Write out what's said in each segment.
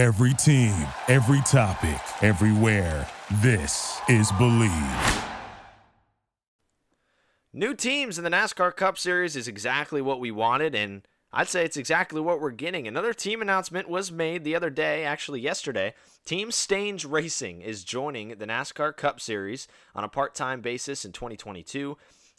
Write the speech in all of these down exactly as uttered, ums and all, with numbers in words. Every team, every topic, everywhere. This is Believe. New teams in the NASCAR Cup Series is exactly what we wanted, and I'd say it's exactly what we're getting. Another team announcement was made the other day, actually yesterday. Team Stange Racing is joining the NASCAR Cup Series on a part-time basis in twenty twenty-two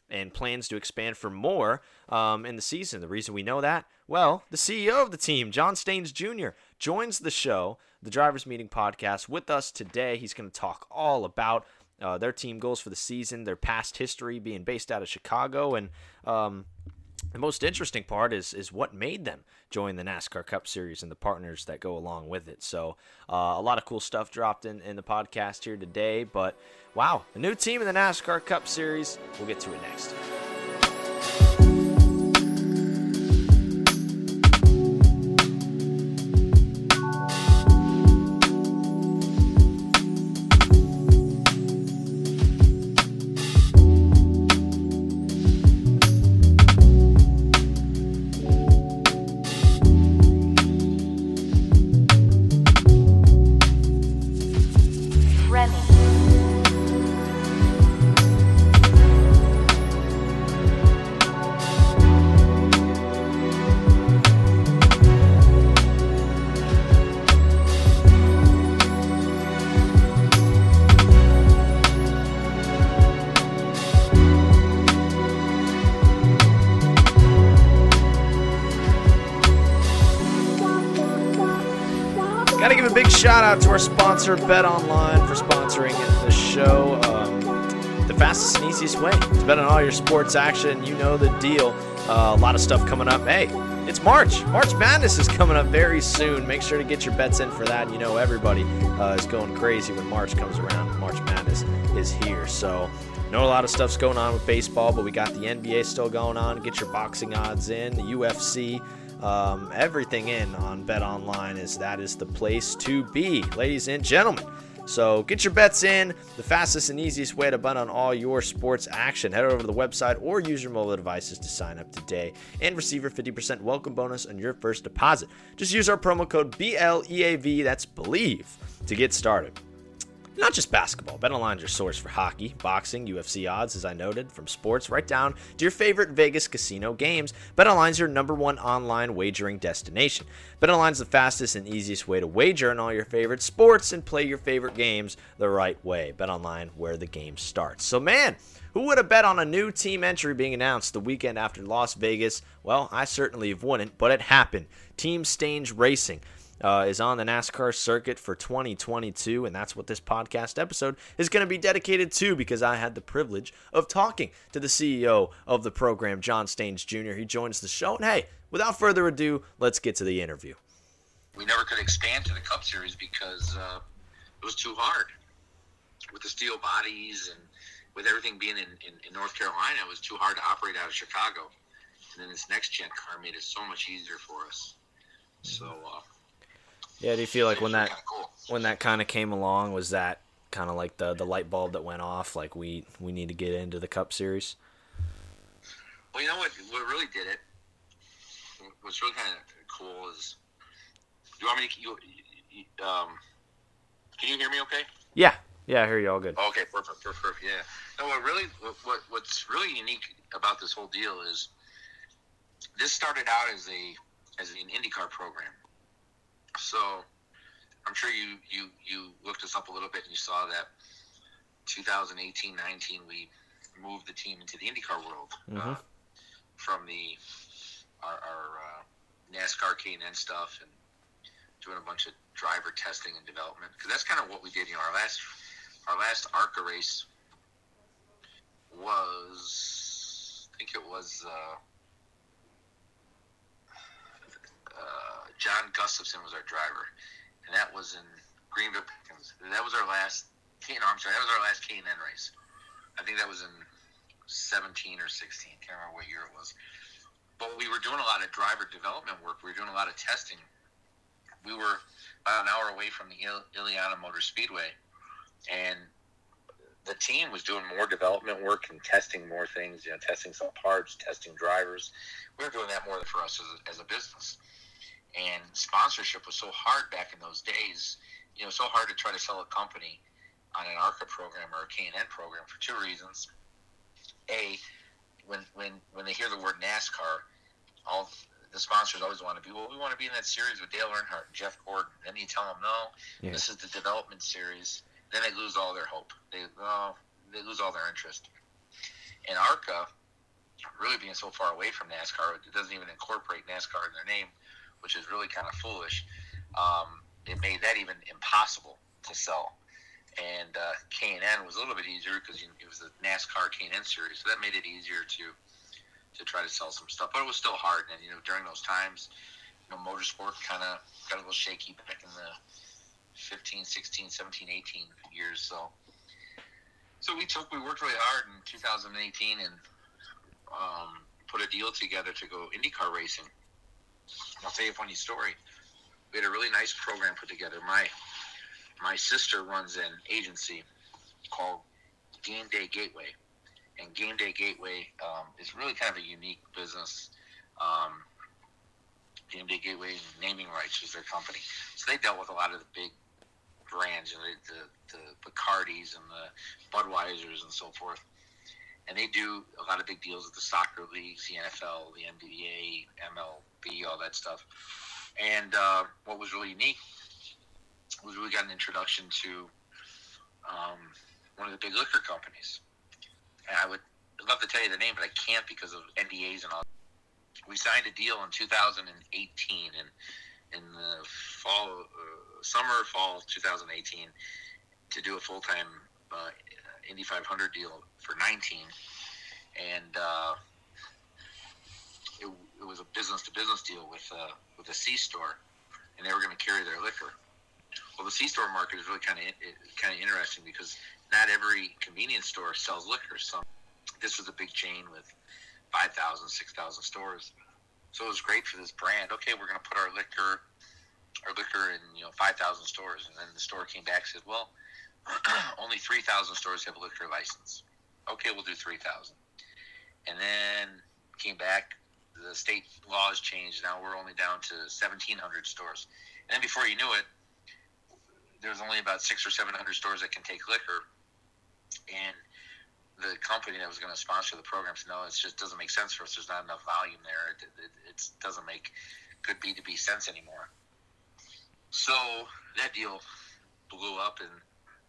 and plans to expand for more um, in the season. The reason we know that, well, the C E O of the team, John Stange Junior, joins the show, the Drivers Meeting Podcast, with us today. He's going to talk all about uh, their team goals for the season, their past history being based out of Chicago, and um, the most interesting part is is what made them join the NASCAR Cup Series and the partners that go along with it. So uh, a lot of cool stuff dropped in, in the podcast here today. But, wow, a new team in the NASCAR Cup Series. We'll get to it next. Shout out to our sponsor, BetOnline, for sponsoring the show. Um, the fastest and easiest way to bet on all your sports action. You know the deal. Uh, a lot of stuff coming up. Hey, it's March. March Madness is coming up very soon. Make sure to get your bets in for that. You know everybody uh, is going crazy when March comes around. March Madness is here. So, I know a lot of stuff's going on with baseball, but we got the N B A still going on. Get your boxing odds in, the U F C. Um, everything in on BetOnline is that is the place to be, ladies and gentlemen. So get your bets in, the fastest and easiest way to bet on all your sports action. Head over to the website or use your mobile devices to sign up today and receive your fifty percent welcome bonus on your first deposit. Just use our promo code B L E A V, that's BELIEVE, to get started. Not just basketball. BetOnline is your source for hockey, boxing, U F C odds, as I noted, from sports right down to your favorite Vegas casino games. BetOnline is your number one online wagering destination. BetOnline is the fastest and easiest way to wager on all your favorite sports and play your favorite games the right way. BetOnline, where the game starts. So, man, who would have bet on a new team entry being announced the weekend after Las Vegas? Well, I certainly wouldn't, but it happened. Team Stange Racing Uh, is on the NASCAR circuit for twenty twenty-two, and that's what this podcast episode is going to be dedicated to, because I had the privilege of talking to the C E O of the program, John Stange Junior He joins the show, and hey, without further ado, let's get to the interview. We never could expand to the Cup Series because uh, it was too hard. With the steel bodies and with everything being in, in, in North Carolina, it was too hard to operate out of Chicago. And then this next-gen car made it so much easier for us. So, uh, yeah, do you feel like when that when that kind of came along, was that kind of like the, the light bulb that went off, like we, we need to get into the Cup Series? Well, you know what, what really did it, what's really kind of cool is, do you want me to, you, you, um, can you hear me okay? Yeah, yeah, I hear you all good. Okay, perfect, perfect, perfect yeah. No, what really, what what's really unique about this whole deal is, this started out as a as an IndyCar program. So, I'm sure you, you, you looked us up a little bit and you saw that twenty eighteen nineteen, we moved the team into the IndyCar world. Mm-hmm. uh, from the our, our uh, NASCAR K and N stuff and doing a bunch of driver testing and development. Because that's kind of what we did. You know, our last, our last ARCA race was, I think it was... Uh, Uh, John Gustafson was our driver, and that was in Greenville. That was our last. No, I'm sorry, that was our last K and N race. I think that was in seventeen or sixteen. Can't remember what year it was. But we were doing a lot of driver development work. We were doing a lot of testing. We were about an hour away from the Il- Ileana Motor Speedway, and the team was doing more development work and testing more things. You know, testing some parts, testing drivers. We were doing that more for us as a, as a business. And sponsorship was so hard back in those days, you know, so hard to try to sell a company on an ARCA program or a K and N program for two reasons. A, when when when they hear the word NASCAR, all the sponsors always want to be, well, we want to be in that series with Dale Earnhardt and Jeff Gordon. Then you tell them, no, yeah. This is the development series. Then they lose all their hope. They, well, they lose all their interest. And ARCA, really being so far away from NASCAR, it doesn't even incorporate NASCAR in their name, which is really kind of foolish. Um, it made that even impossible to sell. And uh, K and N was a little bit easier because it was the NASCAR K and N series, so that made it easier to to try to sell some stuff. But it was still hard, and you know, during those times, you know, motorsport kind of got a little shaky back in the fifteen, sixteen, seventeen, eighteen years. So, so we took we worked really hard in two thousand eighteen and um, put a deal together to go IndyCar racing. And I'll tell you a funny story. We had a really nice program put together. My My sister runs an agency called Game Day Gateway, and Game Day Gateway um, is really kind of a unique business. Um, Game Day Gateway naming rights was their company, so they dealt with a lot of the big brands, you know, the, the the Bacardis and the Budweisers and so forth, and they do a lot of big deals with the soccer leagues, the N F L, the N B A, M L B, all that stuff. And uh, what was really unique was we got an introduction to um, one of the big liquor companies. And I would love to tell you the name, but I can't because of N D As and all. We signed a deal in two thousand eighteen, and in the fall, uh, summer, fall twenty eighteen, to do a full-time uh, Indy five hundred deal for nineteen. And uh, it, it was a business-to-business deal with, uh, with a C-store, and they were going to carry their liquor. Well, the C-store market is really kind of kind of interesting because not every convenience store sells liquor. Some this was a big chain with five thousand, six thousand stores, so it was great for this brand. Okay, we're going to put our liquor, our liquor in you know five thousand stores, and then the store came back and said, well, only three thousand stores have a liquor license. Okay, we'll do three thousand, and then came back. The state laws changed. Now we're only down to seventeen hundred stores, and then before you knew it, there's only about six or seven hundred stores that can take liquor, and the company that was going to sponsor the program said, "No, it just doesn't make sense for us. There's not enough volume there. It, it, it doesn't make good B to B sense anymore." So that deal blew up, and,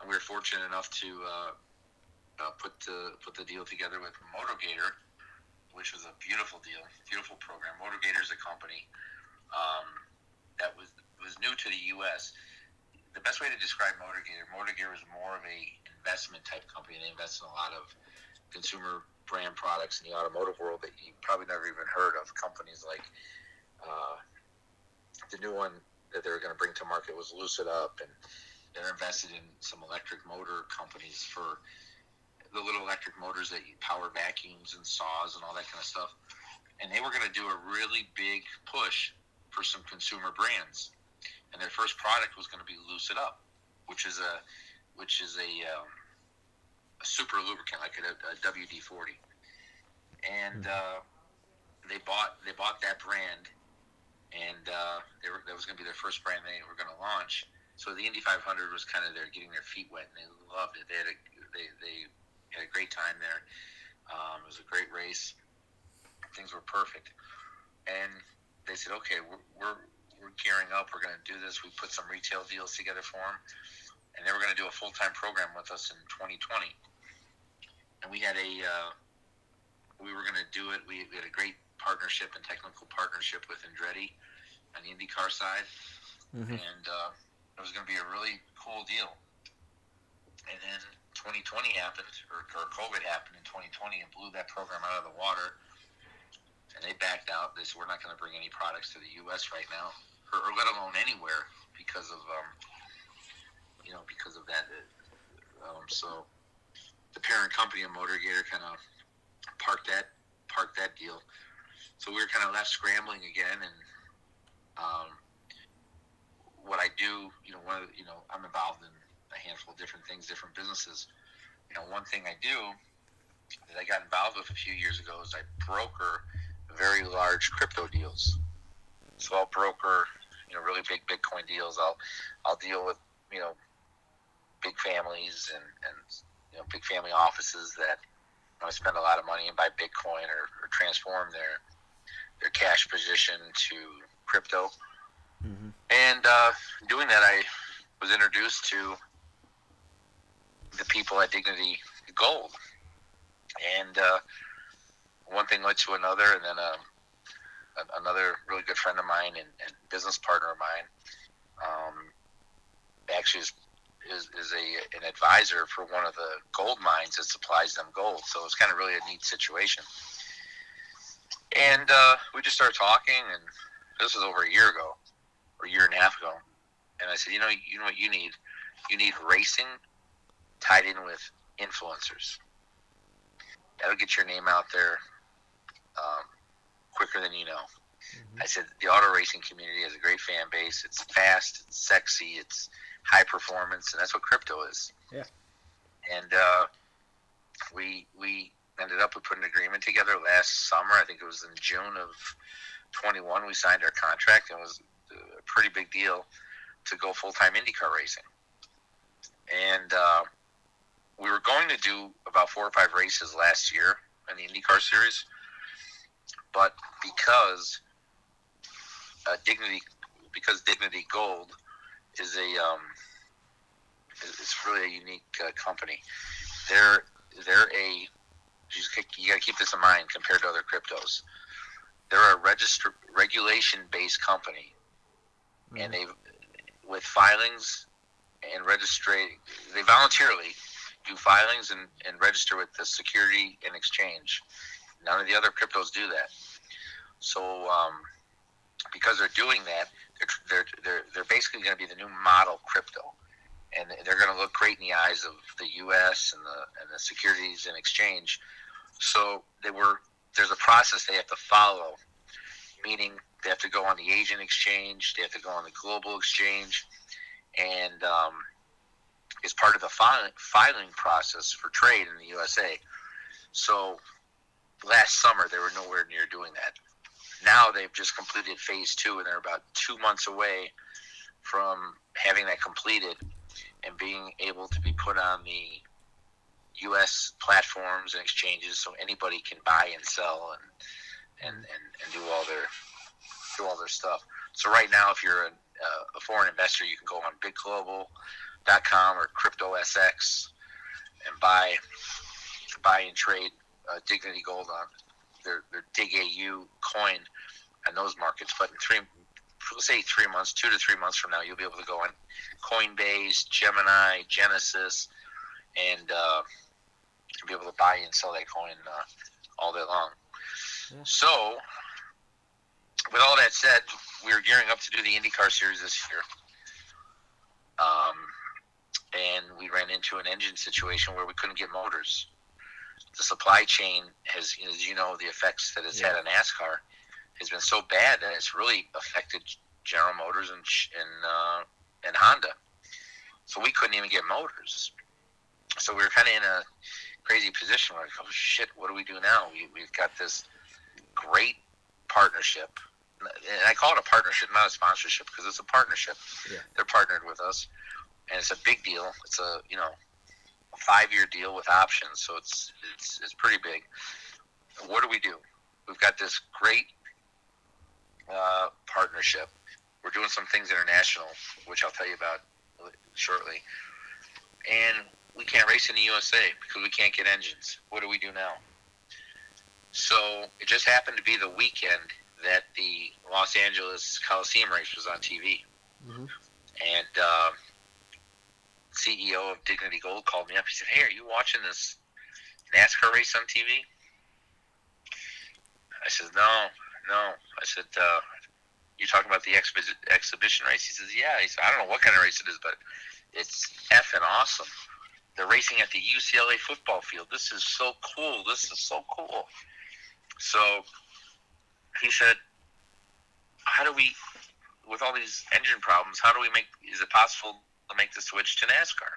and we were fortunate enough to uh, uh, put the put the deal together with MotorGator, which was a beautiful deal, beautiful program. MotorGator is a company um, that was was new to the U S The best way to describe MotorGator, MotorGator is more of a investment type company. They invest in a lot of consumer brand products in the automotive world that you probably never even heard of. Companies like uh, the new one that they were going to bring to market was Loose It Up, and they're invested in some electric motor companies for the little electric motors that power vacuums and saws and all that kind of stuff. And they were going to do a really big push for some consumer brands. And their first product was going to be Loose It Up, which is a which is a, um, a super lubricant, like a, a W D forty. And uh, they bought they bought that brand, and uh, they were, that was going to be their first brand they were going to launch. So the Indy five hundred was kind of their getting their feet wet, and they loved it. They had a they, they had a great time there. Um, it was a great race. Things were perfect, and they said, "Okay, we're." we're we're gearing up, we're going to do this. We put some retail deals together for them, and they were going to do a full-time program with us in twenty twenty. And we had a, uh, we were going to do it, we, we had a great partnership and technical partnership with Andretti on the IndyCar side, mm-hmm. and uh, it was going to be a really cool deal. And then twenty twenty happened, or, or COVID happened in twenty twenty and blew that program out of the water, and they backed out. They said, we're not going to bring any products to the U S right now. Or, or let alone anywhere because of um, you know because of that. Um, so the parent company of MotorGator kind of parked that parked that deal. So we were kind of left scrambling again. And um, what I do, you know, one of the, you know, I'm involved in a handful of different things, different businesses. You know, one thing I do that I got involved with a few years ago is I broker very large crypto deals. So I'll broker, you know, really big Bitcoin deals. I'll I'll deal with, you know, big families and, and you know, big family offices that, you know, spend a lot of money and buy Bitcoin or, or transform their their cash position to crypto. Mm-hmm. And uh, doing that, I was introduced to the people at Dignity Gold. And uh, one thing led to another, and then uh, another really good friend of mine and, and business partner of mine um, actually is is, is a, an advisor for one of the gold mines that supplies them gold. So it's kind of really a neat situation. And uh, we just started talking, and this was over a year ago, or a year and a half ago. And I said, you know, you know what you need? You need racing tied in with influencers. That'll get your name out there um, quicker than you know. Mm-hmm. I said, the auto racing community has a great fan base. It's fast, it's sexy, it's high performance, and that's what crypto is. Yeah. And uh, we we ended up, we put an agreement together last summer. I think it was in June of twenty-one we signed our contract, and it was a pretty big deal to go full-time IndyCar racing. And uh, we were going to do about four or five races last year in the IndyCar series, but because uh, Dignity, because Dignity Gold is a, um, it's really a unique uh, company. They're they're a, you got to keep this in mind compared to other cryptos. They're a register regulation-based company, mm-hmm. and they, with filings and registrate, they voluntarily do filings and, and register with the Security and Exchange. None of the other cryptos do that. So um, because they're doing that, they're they're they're, they're basically going to be the new model crypto, and they're going to look great in the eyes of the U S and the and the Securities and Exchange. So they were there's a process they have to follow, meaning they have to go on the Asian exchange, they have to go on the global exchange, and um, it's part of the filing, filing process for trade in the U S A. So last summer, they were nowhere near doing that. Now they've just completed phase two, and they're about two months away from having that completed and being able to be put on the U S platforms and exchanges, so anybody can buy and sell and and, and, and do all their do all their stuff. So right now, if you're a, a foreign investor, you can go on big global dot com or CryptoSX and buy buy and trade uh, Dignity Gold on their, their D I G A U coin on those markets. But in three, let's say three months, two to three months from now, you'll be able to go on Coinbase, Gemini, Genesis, and uh, be able to buy and sell that coin uh, all day long. Yeah. So, with all that said, we were gearing up to do the IndyCar series this year. Um, and we ran into an engine situation where we couldn't get motors. The supply chain has, as you know, the effects that it's yeah. had on NASCAR has been so bad that it's really affected General Motors and and, uh, and Honda. So we couldn't even get motors. So we were kind of in a crazy position where, oh shit, what do we do now? We, we've got this great partnership. And I call it a partnership, not a sponsorship, because it's a partnership. Yeah. They're partnered with us, and it's a big deal. It's a you know a five-year deal with options, so it's it's it's pretty big. What do we do? We've got this great uh, partnership. We're doing some things international, which I'll tell you about shortly, and we can't race in the U S A because we can't get engines. What do we do now? So it just happened to be the weekend that the Los Angeles Coliseum race was on T V. Mm-hmm. And uh, C E O of Dignity Gold called me up. He said, hey, are you watching this NASCAR race on T V? I said, no, no. I said, uh, you're talking about the exhi- exhibition race? He says, yeah. He said, I don't know what kind of race it is, but it's effing awesome. They're racing at the U C L A football field. This is so cool. This is so cool. So he said, how do we, with all these engine problems, how do we make, is it possible to make the switch to NASCAR?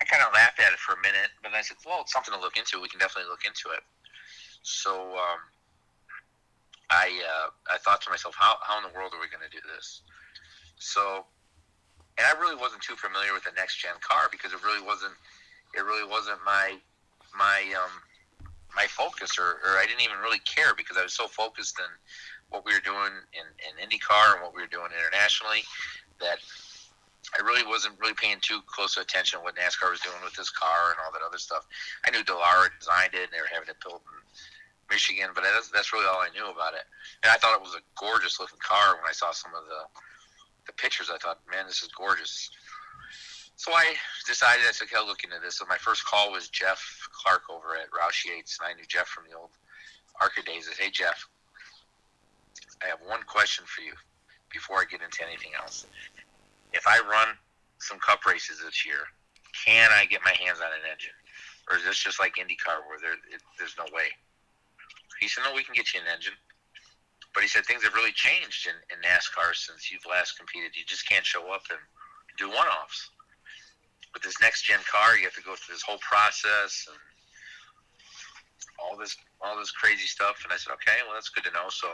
I kind of laughed at it for a minute, but I said, well, it's something to look into. We can definitely look into it. So um, I uh, I thought to myself, how how in the world are we going to do this? So, and I really wasn't too familiar with the next gen car because it really wasn't it really wasn't my my um, my focus, or, or I didn't even really care because I was so focused in what we were doing in, in IndyCar and what we were doing internationally that I really wasn't really paying too close attention to what NASCAR was doing with this car and all that other stuff. I knew Delara designed it and they were having it built in Michigan, but that's, that's really all I knew about it. And I thought it was a gorgeous looking car. When I saw some of the the pictures, I thought, man, this is gorgeous. So I decided I said, okay, I'll look into this. So my first call was Jeff Clark over at Roush Yates, and I knew Jeff from the old ARCA days. I said, hey, Jeff, I have one question for you before I get into anything else. If I run some cup races this year, can I get my hands on an engine? Or is this just like IndyCar where there, it, there's no way? He said, no, we can get you an engine. But he said, things have really changed in, in NASCAR since you've last competed. You just can't show up and do one-offs. With this next-gen car, you have to go through this whole process and all this all this crazy stuff. And I said, okay, well, that's good to know. So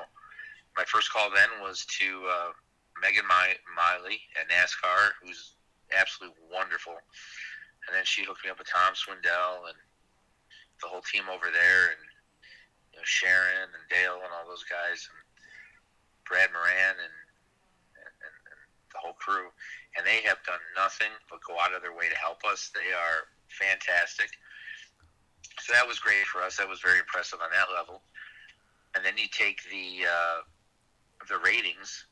my first call then was to uh, Megan My- Miley at NASCAR, who's absolutely wonderful. And then she hooked me up with Tom Swindell and the whole team over there, and you know, Sharon and Dale and all those guys, and Brad Moran and, and, and, and the whole crew. And they have done nothing but go out of their way to help us. They are fantastic. So that was great for us. That was very impressive on that level. And then you take the uh, the ratings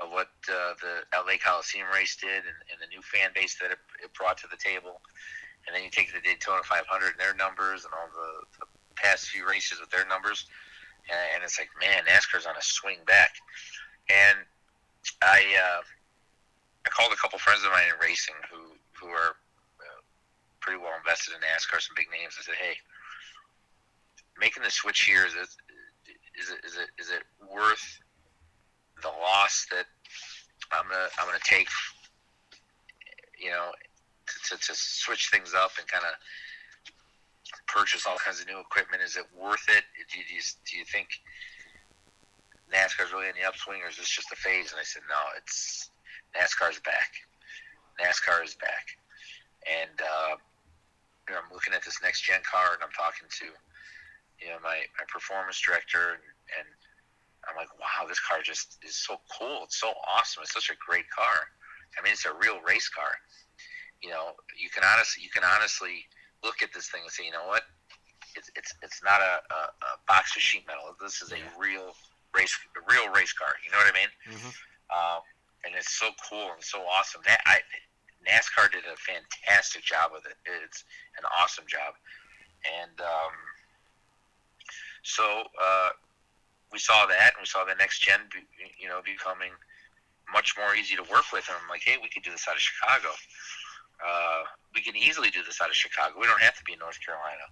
of what uh, the L A Coliseum race did and, and the new fan base that it, it brought to the table. And then you take the Daytona five hundred and their numbers and all the, the past few races with their numbers. And, and it's like, man, NASCAR's on a swing back. And I uh, I called a couple friends of mine in racing who, who are uh, pretty well invested in NASCAR, some big names. I said, hey, making the switch here is this, Is it, is it is it worth the loss that I'm gonna I'm gonna take, you know, to, to, to switch things up and kind of purchase all kinds of new equipment? Is it worth it? Do you, do you, do you think NASCAR's really in the upswing, or is this just a phase? And I said, no, it's NASCAR's back. NASCAR is back, and uh, you know, I'm looking at this next gen car, and I'm talking to, you know, my, my performance director, and, and I'm like, wow, this car just is so cool. It's so awesome. It's such a great car. I mean, it's a real race car. You know, you can honestly you can honestly look at this thing and say, you know what, it's it's it's not a, a, a box of sheet metal. This is a real race a real race car. You know what I mean? Mm-hmm. Um, and it's so cool and so awesome. That I, NASCAR did a fantastic job with it. It's an awesome job, and. Um, So uh, we saw that, and we saw the next gen, be, you know, becoming much more easy to work with. And I'm like, hey, we could do this out of Chicago. Uh, we can easily do this out of Chicago. We don't have to be in North Carolina.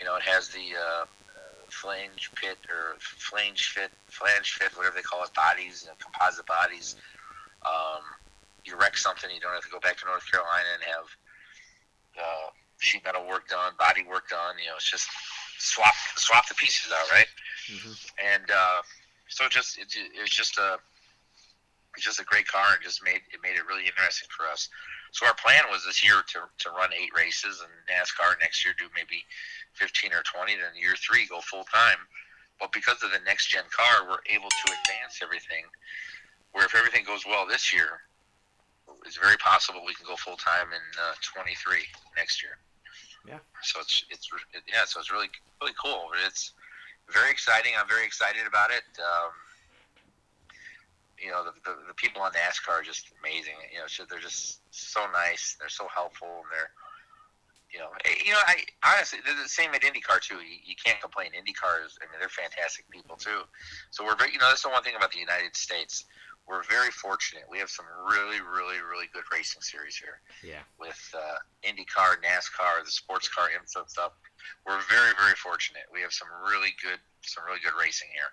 You know, it has the uh, uh, flange pit or flange fit, flange fit, whatever they call it, bodies, you know, composite bodies. Um, you wreck something, you don't have to go back to North Carolina and have uh, sheet metal work done, body work done. You know, it's just. Swap, swap the pieces out, right? Mm-hmm. And uh, so it just it, it was just a it's just a great car, and just made it made it really interesting for us. So our plan was this year to to run eight races, and NASCAR next year do maybe fifteen or twenty. Then year three go full time. But because of the next gen car, we're able to advance everything. Where if everything goes well this year, it's very possible we can go full time in uh, twenty three next year. Yeah. So it's it's it, yeah. So it's really really cool. It's very exciting. I'm very excited about it. Um, you know, the, the the people on NASCAR are just amazing. You know, so they're just so nice. They're so helpful, and they're you know you know I honestly they're the same at IndyCar too. You, you can't complain. IndyCar is, I mean, they're fantastic people too. So we're very, you know that's the one thing about the United States. We're very fortunate. We have some really, really, really good racing series here. Yeah. With uh, IndyCar, NASCAR, the sports car info stuff, we're very, very fortunate. We have some really good, some really good racing here.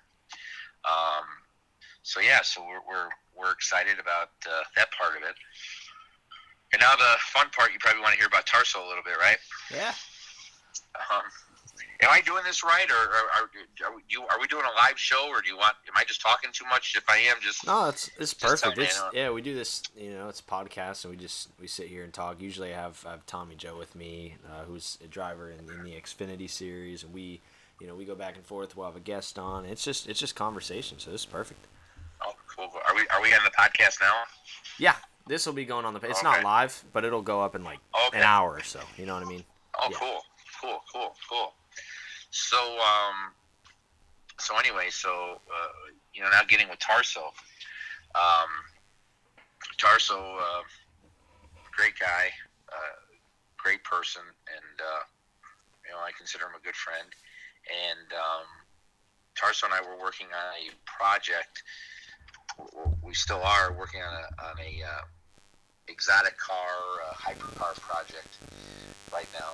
Um. So yeah, so we're we're we're excited about uh, that part of it. And now the fun part. You probably want to hear about Tarso a little bit, right? Yeah. Um. Am I doing this right, or are, are, are we do, are we doing a live show, or do you want? Am I just talking too much? If I am, just no, it's it's perfect. It's, yeah, we do this. You know, it's a podcast, and we just we sit here and talk. Usually, I have I have Tommy Joe with me, uh, who's a driver in, in the Xfinity series, and we, you know, we go back and forth. We'll have a guest on. It's just it's just conversation, so this is perfect. Oh, cool. Are we are we on the podcast now? Yeah, this will be going on the. It's okay. Not live, but it'll go up in like okay. an hour or so. You know what I mean? Oh, yeah. cool, cool, cool, cool. So, um, so anyway, so uh, you know, now getting with Tarso, um, Tarso, uh, great guy, uh, great person, and uh, you know, I consider him a good friend. And um, Tarso and I were working on a project. We still are working on a on a uh, exotic car, uh, hypercar project right now,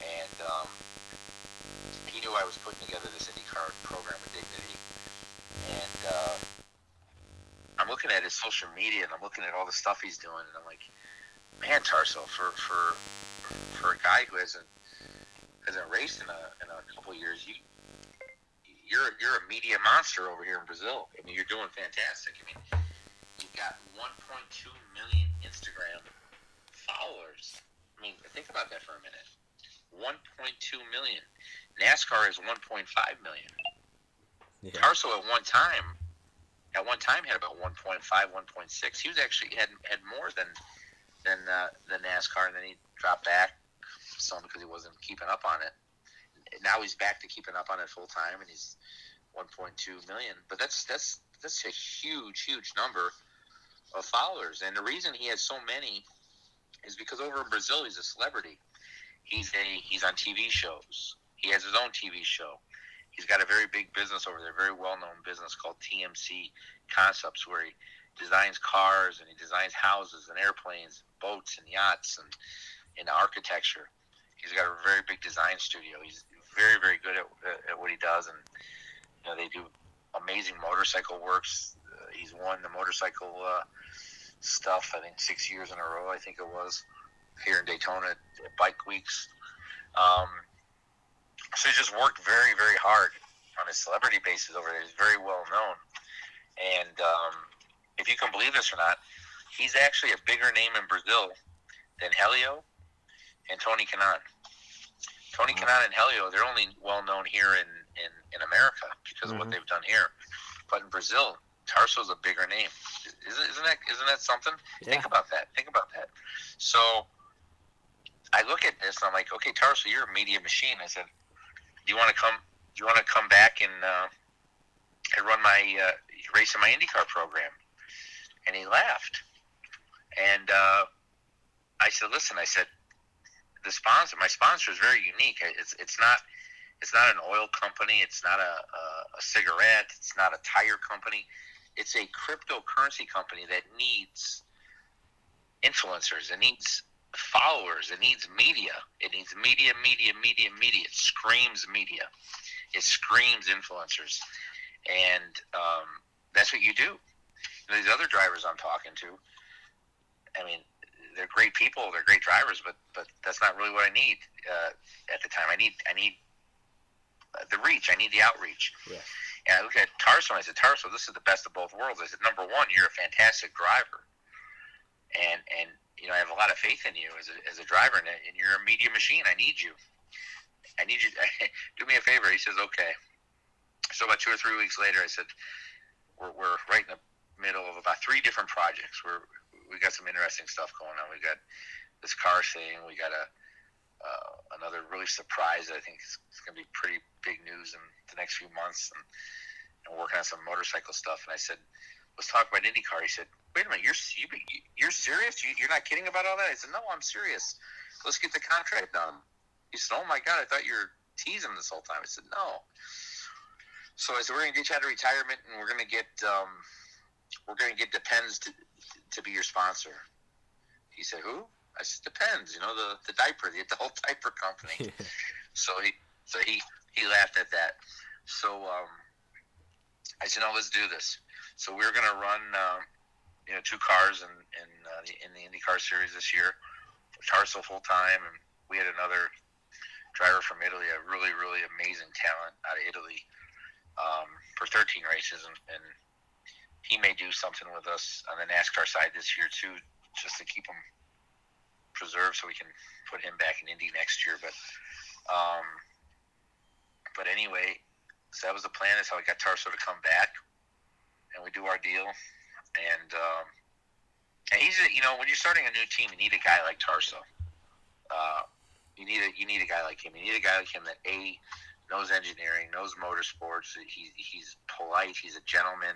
and. Um, He knew I was putting together this IndyCar program with Dignity, and uh, I'm looking at his social media, and I'm looking at all the stuff he's doing, and I'm like, man, Tarso, for for for a guy who hasn't hasn't raced in a in a couple of years, you you're you're a media monster over here in Brazil. I mean, you're doing fantastic. I mean, you've got one point two million Instagram followers. I mean, think about that for a minute. one point two million. NASCAR is one point five million. Yeah. Tarso at one time, at one time had about one point five, one point six. He was actually had had more than than uh, than NASCAR, and then he dropped back some because he wasn't keeping up on it. And now he's back to keeping up on it full time, and he's one point two million. But that's that's that's a huge huge number of followers, and the reason he has so many is because over in Brazil he's a celebrity. He's a he's on T V shows. He has his own T V show. He's got a very big business over there, a very well-known business called T M C Concepts, where he designs cars and he designs houses and airplanes, and boats and yachts, and in architecture. He's got a very big design studio. He's very very good at, at what he does, and you know, they do amazing motorcycle works. Uh, he's won the motorcycle uh, stuff I think six years in a row. I think it was here in Daytona at Bike Weeks. Um, So he just worked very, very hard on his celebrity basis over there. He's very well known. And um, if you can believe this or not, he's actually a bigger name in Brazil than Helio and Tony Kanaan. Tony mm-hmm. Kanaan and Helio, they're only well known here in, in, in America because mm-hmm. of what they've done here. But in Brazil, Tarso's a bigger name. Isn't, isn't, that, isn't that something? Yeah. Think about that. Think about that. So I look at this and I'm like, okay, Tarso, you're a media machine. I said, Do you want to come? Do you want to come back and uh, and run my uh, race in my IndyCar program? And he laughed. And uh, I said, "Listen, I said the sponsor. My sponsor is very unique. It's it's not it's not an oil company. It's not a, a, a cigarette. It's not a tire company. It's a cryptocurrency company that needs influencers. It needs." Followers. It needs media. It needs media, media, media, media. It screams media. It screams influencers, and um, that's what you do. And these other drivers I'm talking to, I mean, they're great people. They're great drivers, but but that's not really what I need uh, at the time. I need I need uh, the reach. I need the outreach. Yeah. And I look at Tarso and I said, Tarso, this is the best of both worlds. I said, number one, you're a fantastic driver, and and. You know, I have a lot of faith in you as a, as a driver, and, and you're a media machine. I need you. I need you. Do me a favor. He says, okay. So about two or three weeks later, I said, we're, we're right in the middle of about three different projects. We're, we got some interesting stuff going on. We got this car thing. We got a uh, another really surprise that I think is, is going to be pretty big news in the next few months, and, and working on some motorcycle stuff. And I said, let's talk about IndyCar. He said, wait a minute, you're you, you're serious? You, you're not kidding about all that? I said, no, I'm serious. Let's get the contract done. He said, oh my God, I thought you were teasing this whole time. I said, no. So I said, we're going to get you out of retirement, and we're going to get um, we're going to get Depends to to be your sponsor. He said, who? I said, Depends. You know, the, the diaper, the adult diaper company. so he so he he laughed at that. So um, I said, no, let's do this. So we were going to run, um, you know, two cars in in, uh, the, in the IndyCar series this year, Tarso full time, and we had another driver from Italy, a really, really amazing talent out of Italy, um, for thirteen races, and, and he may do something with us on the NASCAR side this year too, just to keep him preserved so we can put him back in Indy next year. But, um, but anyway, so that was the plan. That's how we got Tarso to come back, and we do our deal. And, um, and he's, a, you know, when you're starting a new team, you need a guy like Tarso. Uh, you need a you need a guy like him. You need a guy like him that A, knows engineering, knows motorsports. He's he's polite. He's a gentleman.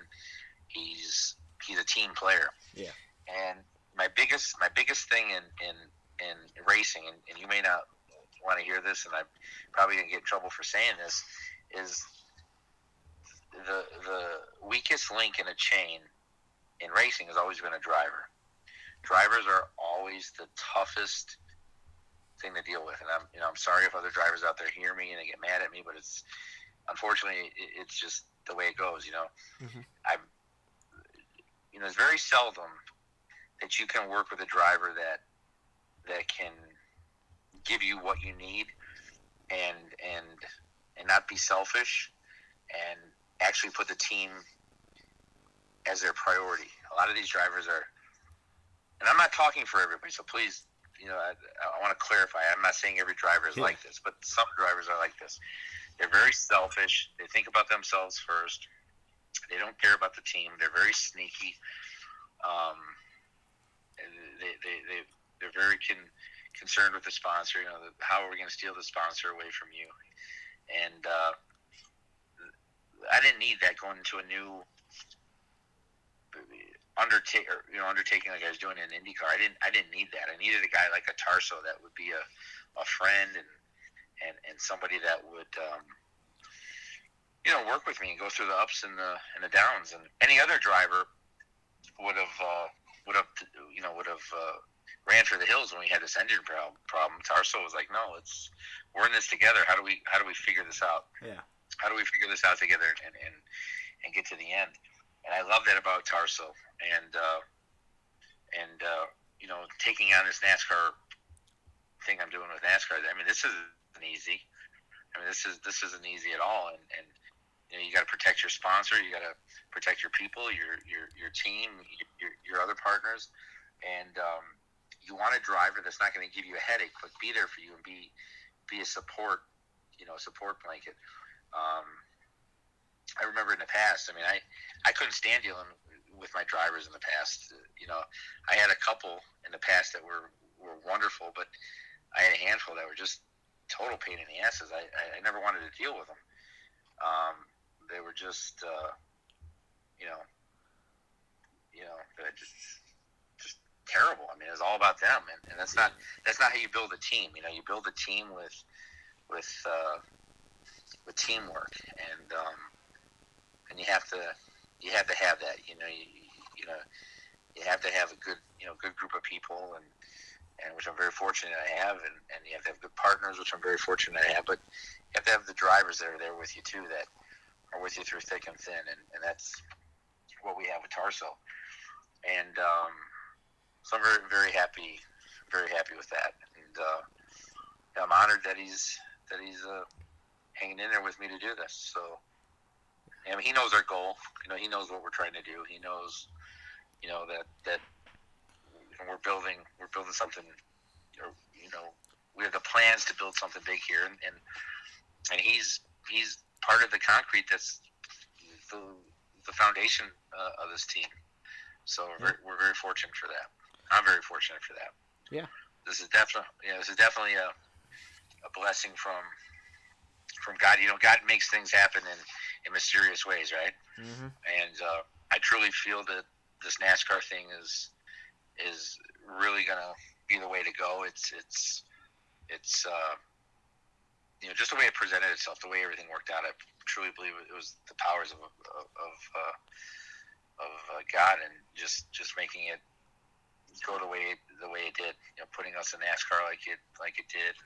He's he's a team player. Yeah. And my biggest my biggest thing in in, in racing, and, and you may not want to hear this, and I'm probably gonna get in trouble for saying this, is the the weakest link in a chain in racing has always been a driver. Drivers are always the toughest thing to deal with, and I'm you know I'm sorry if other drivers out there hear me and they get mad at me, but it's unfortunately it's just the way it goes. You know, mm-hmm. I you know it's very seldom that you can work with a driver that that can give you what you need and and and not be selfish and actually put the team as their priority. A lot of these drivers are, and I'm not talking for everybody, so please, you know, I, I want to clarify. I'm not saying every driver is yeah. like this, but some drivers are like this. They're very selfish. They think about themselves first. They don't care about the team. They're very sneaky. Um, they they they they're very con, concerned with the sponsor. You know, the, how are we going to steal the sponsor away from you? And uh, I didn't need that going into a new undertake, or, you know, undertaking like I was doing in IndyCar. I didn't I didn't need that. I needed a guy like a Tarso that would be a, a friend and, and and somebody that would um, you know work with me and go through the ups and the and the downs. And any other driver would have uh, would have you know would have uh, ran for the hills when we had this engine problem. Tarso was like, no, it's we're in this together. How do we how do we figure this out? Yeah. How do we figure this out together and and, and get to the end? And I love that about Tarso, and uh, and uh, you know, taking on this NASCAR thing I'm doing with NASCAR. I mean, this isn't easy. I mean, this is this isn't easy at all. And, and you know, you got to protect your sponsor, you got to protect your people, your your your team, your your other partners, and um, you want a driver that's not going to give you a headache, but be there for you and be be a support, you know, support blanket. Um, I remember in the past, I mean, I, I couldn't stand dealing with my drivers in the past. You know, I had a couple in the past that were, were wonderful, but I had a handful that were just total pain in the asses. I, I, I never wanted to deal with them. Um, they were just, uh, you know, you know, just, just terrible. I mean, it was all about them. And, and that's not, that's not how you build a team. You know, you build a team with, with, uh, with teamwork and, um, and you have to, you have to have that, you know, you, you know, you have to have a good, you know, good group of people, and, and which I'm very fortunate I have, and, and you have to have good partners, which I'm very fortunate I have, but you have to have the drivers that are there with you too, that are with you through thick and thin, and, and that's what we have with Tarso, and um, so I'm very, very happy, very happy with that, and uh, I'm honored that he's that he's uh, hanging in there with me to do this, so. I mean, he knows our goal. You know, he knows what we're trying to do. He knows, you know, that that we're building we're building something. Or, you know, we have the plans to build something big here, and and, and he's he's part of the concrete that's the the foundation uh, of this team. So we're, yeah. we're very fortunate for that. I'm very fortunate for that. Yeah, this is definitely yeah, this is definitely a a blessing from from God. You know, God makes things happen, and. In mysterious ways, right? Mm-hmm. And uh, I truly feel that this NASCAR thing is is really going to be the way to go. It's it's it's uh, you know just the way it presented itself, the way everything worked out. I truly believe it was the powers of of of, uh, of uh, God, and just, just making it go the way the way it did. You know, putting us in NASCAR like it like it did,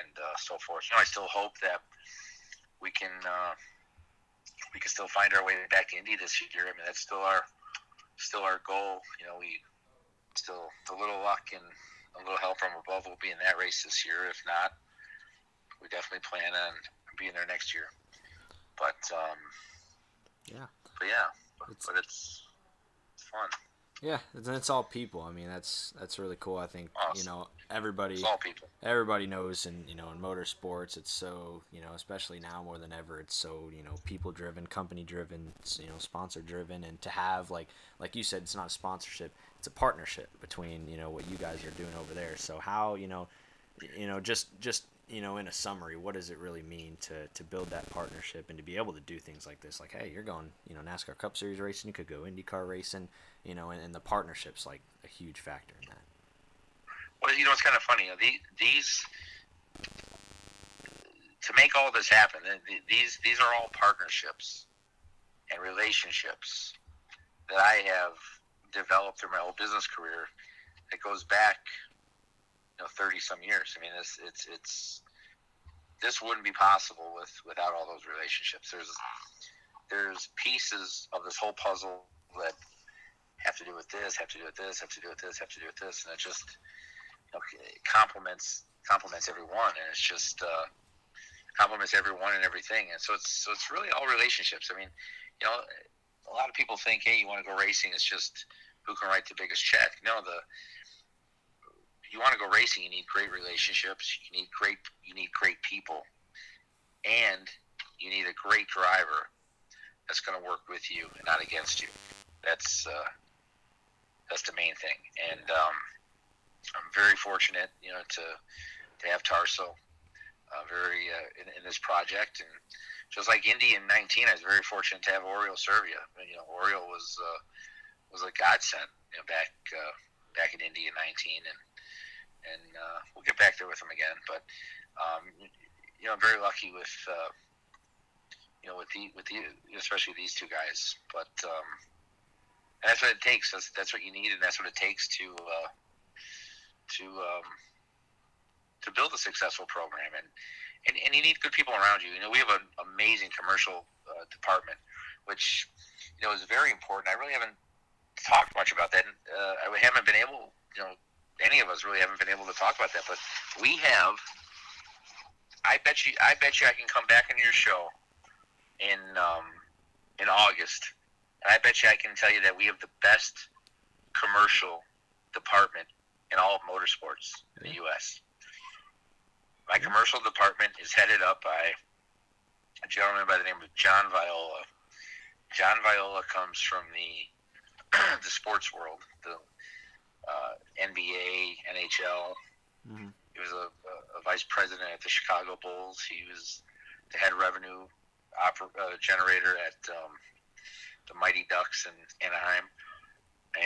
and uh, so forth. You know, I still hope that we can. Uh, We can still find our way back to Indy this year. I mean, that's still our still our goal. You know, we still a little luck and a little help from above will be in that race this year. If not, we definitely plan on being there next year. But um, yeah, but yeah, but it's, but it's, it's fun. Yeah, it's, it's all people. I mean, that's that's really cool. I think awesome. you know everybody. It's all people. Everybody knows, and you know, in motorsports, it's so you know, especially now more than ever, it's so you know, people driven, company driven, you know, sponsor driven, and to have like like you said, it's not a sponsorship, it's a partnership between you know what you guys are doing over there. So how you know, you know, just just. you know, in a summary, what does it really mean to, to build that partnership and to be able to do things like this? Like, hey, you're going, you know, NASCAR Cup Series racing, you could go IndyCar racing, you know, and, and the partnership's like a huge factor in that. Well, you know, it's kind of funny. The, these, to make all this happen, these, these are all partnerships and relationships that I have developed through my whole business career that goes back you know, thirty some years. I mean, it's, it's, it's, this wouldn't be possible with, without all those relationships. There's, there's pieces of this whole puzzle that have to do with this, have to do with this, have to do with this, have to do with this. And it just, you know, it complements, complements everyone. And it's just, uh, complements everyone and everything. And so it's, so it's really all relationships. I mean, you know, a lot of people think, hey, you want to go racing. It's just who can write the biggest check. No, the, you want to go racing, you need great relationships, you need great you need great people, and you need a great driver that's going to work with you and not against you. That's uh, that's the main thing. And um, I'm very fortunate, you know, to to have Tarso uh, very uh, in, in this project. And just like Indy in nineteen, I was very fortunate to have Oriol Servia. You know, Oriol was uh, was a godsend, you know, back uh, back in Indy in nineteen, and And uh, we'll get back there with him again, but um, you know, I'm very lucky with uh, you know with the with the especially these two guys. But um, and that's what it takes. That's that's what you need, and that's what it takes to uh, to um, to build a successful program. And, and and you need good people around you. You know, we have an amazing commercial uh, department, which you know is very important. I really haven't talked much about that. Uh, I haven't been able, you know. Any of us really haven't been able to talk about that, but we have. I bet you. I bet you. I can come back on your show in um, in August, and I bet you I can tell you that we have the best commercial department in all of motorsports in the U S. My commercial department is headed up by a gentleman by the name of John Viola. John Viola comes from the the sports world. The Uh, N B A, N H L. Mm-hmm. He was a, a vice president at the Chicago Bulls. He was the head revenue oper- uh, generator at um, the Mighty Ducks in Anaheim.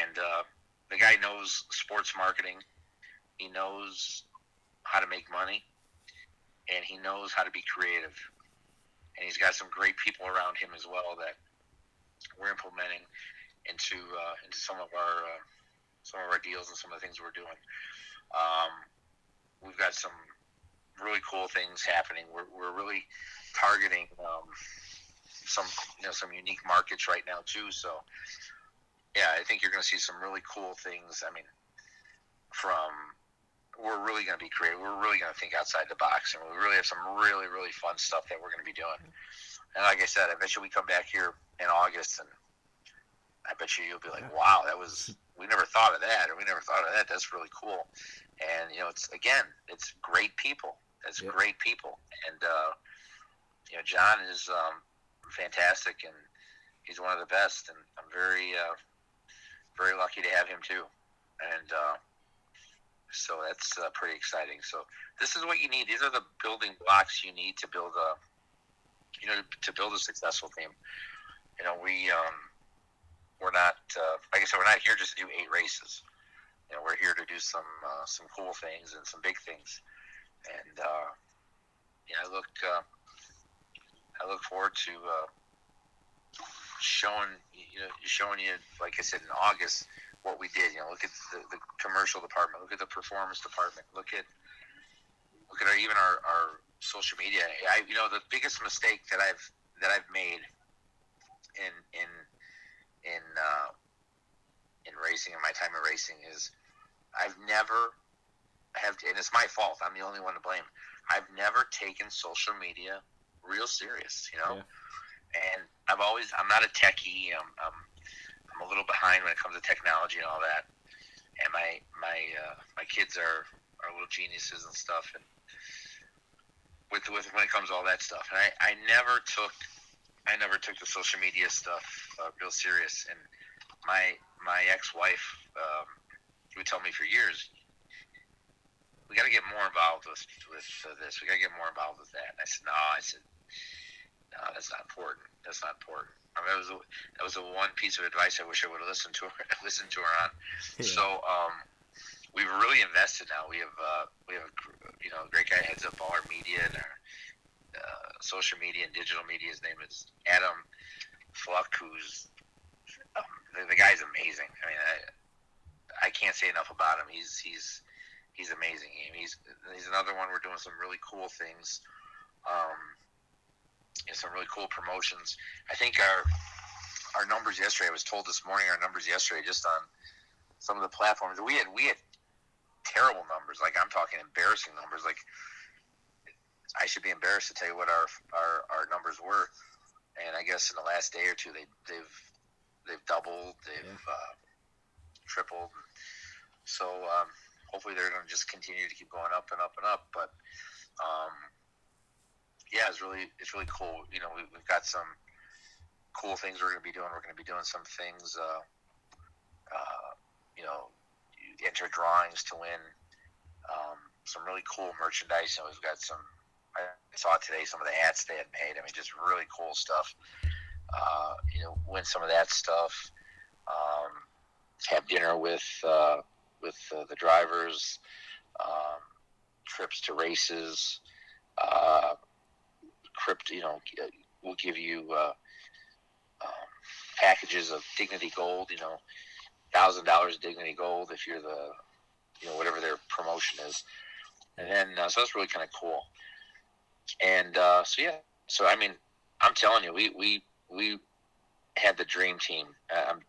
And uh, the guy knows sports marketing. He knows how to make money, and he knows how to be creative. And he's got some great people around him as well that we're implementing into uh, into some of our. Uh, some of our deals and some of the things we're doing. Um, we've got some really cool things happening. We're, we're really targeting um, some, you know, some unique markets right now too. So yeah, I think you're going to see some really cool things. I mean, from, we're really going to be creative. We're really going to think outside the box, and we really have some really, really fun stuff that we're going to be doing. And like I said, I bet you we come back here in August, and I bet you you'll be like, wow, that was, we never thought of that, or we never thought of that. That's really cool. And, you know, it's, again, it's great people. That's yep. great people. And, uh, you know, John is um, fantastic, and he's one of the best. And I'm very, uh, very lucky to have him too. And uh, so that's uh, pretty exciting. So this is what you need. These are the building blocks you need to build a, you know, to build a successful team. You know, we, um, We're not, uh, like I said, we're not here just to do eight races. You know, we're here to do some uh, some cool things and some big things. And uh, yeah, I look uh, I look forward to uh, showing you know, showing you, like I said, in August what we did. You know, look at the, the commercial department, look at the performance department, look at look at our, even our, our social media. I, you know, the biggest mistake that I've that I've made in in in uh, in racing, in my time in racing, is I've never have, and it's my fault, I'm the only one to blame, I've never taken social media real serious, you know? Yeah. And I've always, I'm not a techie. I'm, I'm, I'm a little behind when it comes to technology and all that. And my, my, uh, my kids are, are little geniuses and stuff. And with, with, when it comes to all that stuff. And I, I never took, I never took the social media stuff uh, real serious. And my, my ex-wife, um, would tell me for years, we got to get more involved with with uh, this. We got to get more involved with that. And I said, no, I said, no, that's not important. That's not important. I mean, that was a, that was the one piece of advice I wish I would have listened to her, listened to her on. Yeah. So um, we've really invested now. We have uh, we have a, you know, a great guy heads up all our media and our uh, social media and digital media. His name is Adam Fluck, who's um, the, the guy's amazing. I mean, I I can't say enough about him. He's he's He's amazing. He's he's another one. We're doing some really cool things, um, and some really cool promotions. I think our our numbers yesterday. I was told this morning our numbers yesterday, just on some of the platforms. We had we had terrible numbers. Like, I'm talking embarrassing numbers. Like, I should be embarrassed to tell you what our our, our numbers were. And I guess in the last day or two, they they've they've doubled, they've uh, tripled. So. Um, Hopefully they're going to just continue to keep going up and up and up. But, um, yeah, it's really it's really cool. You know, we, we've got some cool things we're going to be doing. We're going to be doing some things, uh, uh, you know, you enter drawings to win um, some really cool merchandise. And we've got some – I saw today some of the hats they had made. I mean, just really cool stuff. Uh, you know, win some of that stuff. Um, have dinner with uh, – with uh, the drivers, um, trips to races, uh, crypto, you know, we'll give you uh, um, packages of Dignity Gold, you know, one thousand dollars Dignity Gold if you're the, you know, whatever their promotion is. And then, uh, so that's really kind of cool. And uh, so, yeah, so, I mean, I'm telling you, we, we, we had the dream team. I'm,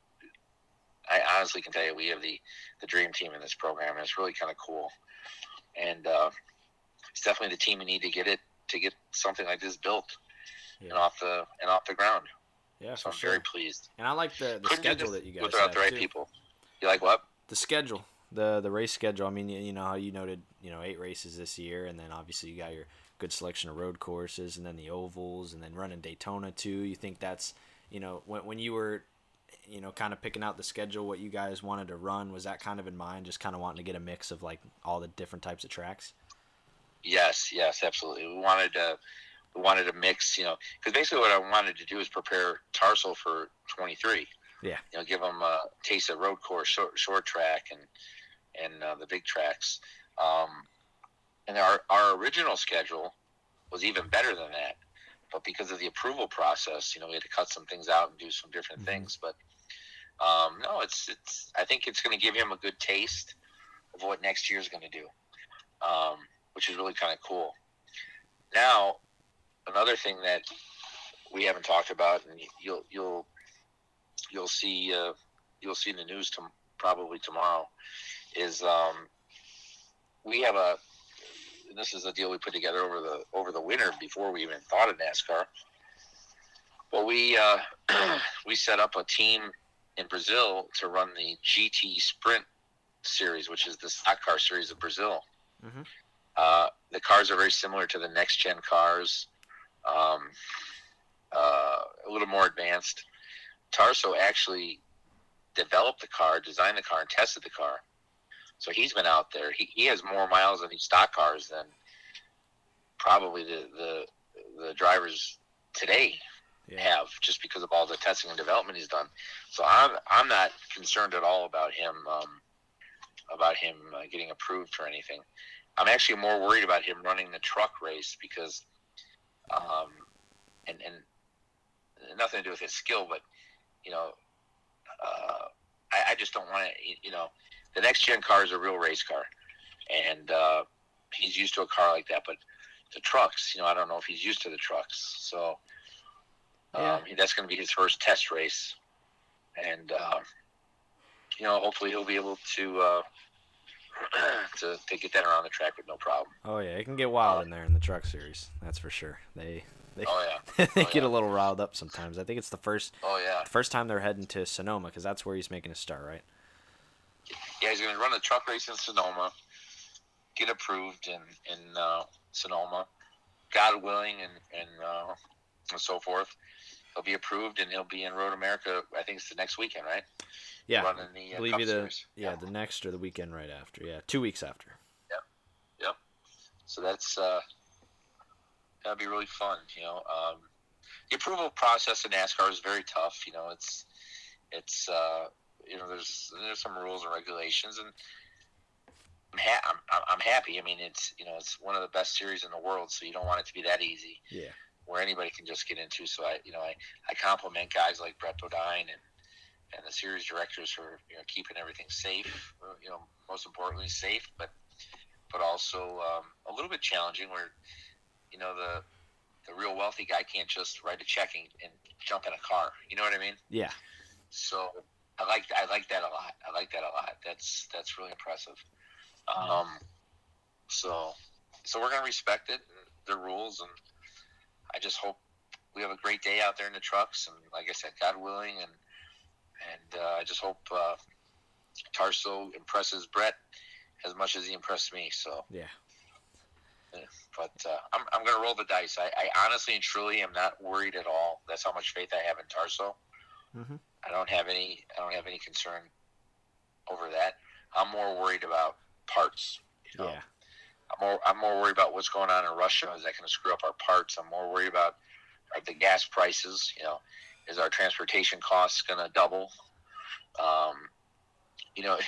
I honestly can tell you we have the, the dream team in this program, and it's really kind of cool. And uh, it's definitely the team you need to get it to get something like this built yeah. and off the and off the ground. Yeah, so for I'm sure. very pleased. And I like the, the schedule that you guys without have the right too. people. You like what? The schedule, the the race schedule. I mean, you, you know how you noted, you know, eight races this year, and then obviously you got your good selection of road courses, and then the ovals, and then running Daytona too. You think that's, you know, when when you were. you know, kind of picking out the schedule, what you guys wanted to run, was that kind of in mind, just kind of wanting to get a mix of like all the different types of tracks? Yes, yes, absolutely. We wanted to, we wanted to mix, you know, because basically what I wanted to do is prepare Tarso for twenty-three. Yeah. You know, give them a taste of road course, short, short track and, and uh, the big tracks. Um, and our, our original schedule was even better than that. But because of the approval process, you know, we had to cut some things out and do some different mm-hmm. things. But um, no, it's it's. I think it's going to give him a good taste of what next year's going to do, um, which is really kind of cool. Now, another thing that we haven't talked about, and you'll you'll you'll see uh, you'll see in the news to, probably tomorrow, is um, we have a. And this is a deal we put together over the over the winter before we even thought of NASCAR. Well, we uh, we set up a team in Brazil to run the G T Sprint series, which is the stock car series of Brazil. Mm-hmm. Uh, the cars are very similar to the next gen cars, um, uh, a little more advanced. Tarso actually developed the car, designed the car, and tested the car. So he's been out there. He he has more miles on these stock cars than probably the the, the drivers today yeah. have, just because of all the testing and development he's done. So I'm I'm not concerned at all about him um, about him uh, getting approved for anything. I'm actually more worried about him running the truck race because, um, and and nothing to do with his skill, but you know, uh, I, I just don't want to, you know. The next-gen car is a real race car, and uh, he's used to a car like that. But the trucks, you know, I don't know if he's used to the trucks. So um, yeah. that's going to be his first test race. And, uh, you know, hopefully he'll be able to uh, to, to get that around the track with no problem. Oh yeah, it can get wild uh, in there in the Truck Series. That's for sure. They they, oh, yeah. they oh, get yeah. a little riled up sometimes. I think it's the first oh yeah the first time they're heading to Sonoma, because that's where he's making a start, right? Yeah, he's going to run a truck race in Sonoma, get approved in in uh, Sonoma, God willing, and and, uh, and so forth. He'll be approved, and he'll be in Road America. I think it's the next weekend, right? Yeah, running the, uh, believe Cup you the series. Yeah, yeah the next or the weekend right after. Yeah, two weeks after. Yep, yep. So that's uh, that'd be really fun. You know, um, the approval process in NASCAR is very tough. You know, it's it's uh, you know there's there's some rules and regulations, and I'm, ha- I'm I'm happy. I mean, it's you know it's one of the best series in the world, so you don't want it to be that easy. Yeah. Where anybody can just get into. So I, you know, I, I compliment guys like Brett Bodine and, and the series directors for, you know, keeping everything safe, you know, most importantly safe, but, but also um, a little bit challenging where, you know, the, the real wealthy guy can't just write a check and, and jump in a car. You know what I mean? Yeah. So I like, I like that a lot. I like that a lot. That's, that's really impressive. Um, so, so we're going to respect it, the rules, and I just hope we have a great day out there in the trucks, and like I said, God willing, and and uh, I just hope uh, Tarso impresses Brett as much as he impressed me. So yeah, yeah. But uh, I'm I'm gonna roll the dice. I, I honestly and truly am not worried at all. That's how much faith I have in Tarso. Mm-hmm. I don't have any I don't have any concern over that. I'm more worried about parts. You know? Yeah. I'm more, I'm more worried about what's going on in Russia. Is that going to screw up our parts? I'm more worried about the gas prices. You know, is our transportation costs going to double? Um, you know,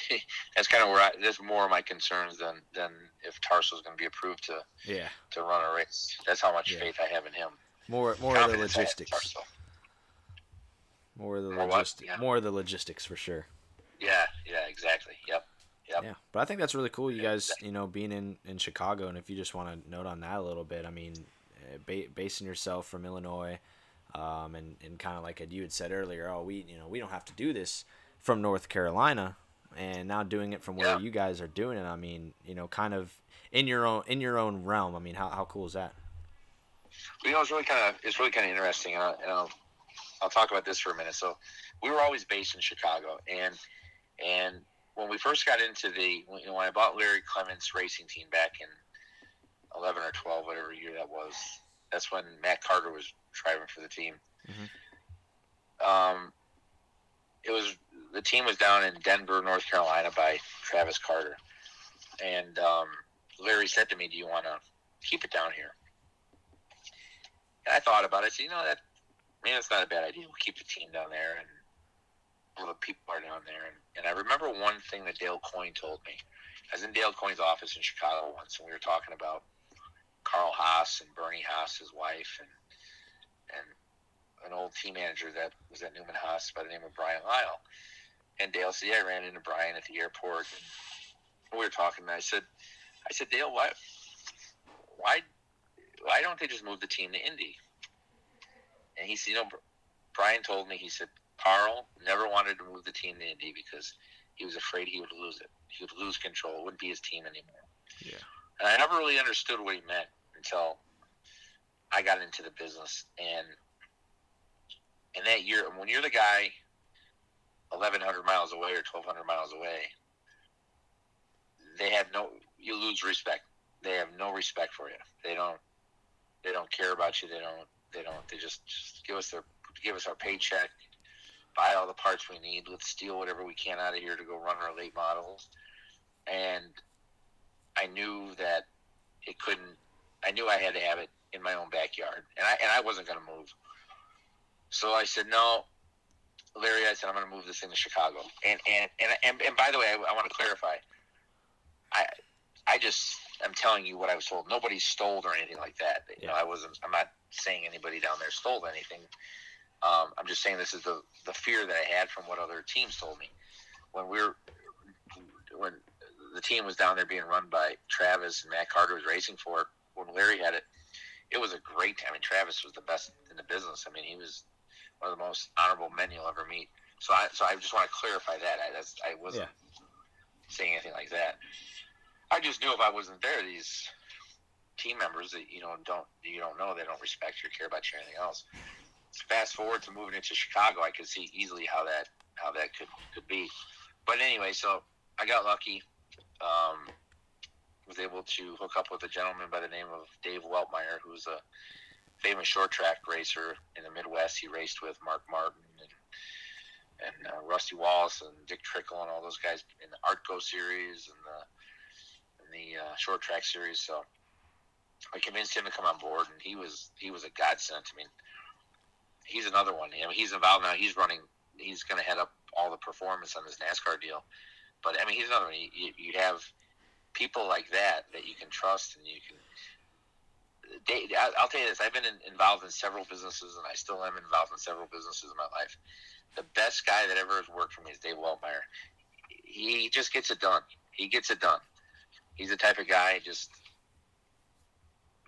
that's kind of where I, that's more of my concerns than, than if Tarso is going to be approved to yeah. to run a race. That's how much yeah. faith I have in him. More more of the logistics. More of the logistics. Yeah. More of the logistics for sure. Yeah. Yeah. Exactly. Yep. Yep. Yeah, but I think that's really cool, you guys, you know, being in, in Chicago, and if you just want to note on that a little bit, I mean, ba- basing yourself from Illinois um, and, and kind of like you had said earlier, oh, we, you know, we don't have to do this from North Carolina, and now doing it from where yeah. you guys are doing it, I mean, you know, kind of in your own in your own realm, I mean, how how cool is that? You know, it's really kind of it's really kind of interesting, and, I, and I'll, I'll talk about this for a minute. So we were always based in Chicago, and and when we first got into the, you know, when I bought Larry Clement's racing team back in eleven or twelve, whatever year that was, that's when Matt Carter was driving for the team. Mm-hmm. Um, it was, the team was down in Denver, North Carolina by Travis Carter. And um, Larry said to me, do you want to keep it down here? And I thought about it. I said, you know, that, man, that's not a bad idea. We'll keep the team down there, and all the people are down there. And, and I remember one thing that Dale Coyne told me. I was in Dale Coyne's office in Chicago once, and we were talking about Carl Haas and Bernie Haas, his wife, and and an old team manager that was at Newman Haas by the name of Brian Lyle. And Dale said, yeah, I ran into Brian at the airport, and we were talking, and I said, I said, Dale, why why why don't they just move the team to Indy? And he said, you know, Brian told me, he said, Carl never wanted to move the team to Indy because he was afraid he would lose it. He would lose control. It wouldn't be his team anymore. Yeah. And I never really understood what he meant until I got into the business. And in that year, when you're the guy eleven hundred miles away or twelve hundred miles away, they have no. You lose respect. They have no respect for you. They don't. They don't care about you. They don't. They don't. They just, just give us their give us our paycheck. Buy all the parts we need. Let's steal whatever we can out of here to go run our late models. And I knew that it couldn't. I knew I had to have it in my own backyard, and I and I wasn't going to move. So I said, no, Larry. I said, I'm going to move this into Chicago. And and and and, and by the way, I, I want to clarify. I I just I'm telling you what I was told. Nobody stole or anything like that. You know, I wasn't. I'm not saying anybody down there stole anything. Um, I'm just saying this is the, the fear that I had from what other teams told me. When we were, when the team was down there being run by Travis and Matt Carter was racing for it, when Larry had it, it was a great time. I mean, Travis was the best in the business. I mean, he was one of the most honorable men you'll ever meet. So I so I just want to clarify that. I, that's, I wasn't saying anything like that. I just knew if I wasn't there, these team members that you know don't you don't know, they don't respect you or care about you or anything else. Fast forward to moving into Chicago, I could see easily how that how that could could be. But anyway, so I got lucky. Um, was able to hook up with a gentleman by the name of Dave Weltmeyer, who's a famous short track racer in the Midwest. He raced with Mark Martin and, and uh, Rusty Wallace and Dick Trickle and all those guys in the Artco series and the the uh, short track series. So I convinced him to come on board, and he was he was a godsend. I mean, he's another one. You know, he's involved now. He's running. He's going to head up all the performance on this NASCAR deal. But I mean, he's another one. You, you have people like that that you can trust, and you can. They, I'll tell you this: I've been in, involved in several businesses, and I still am involved in several businesses in my life. The best guy that ever has worked for me is Dave Weltmeyer. He just gets it done. He gets it done. He's the type of guy, just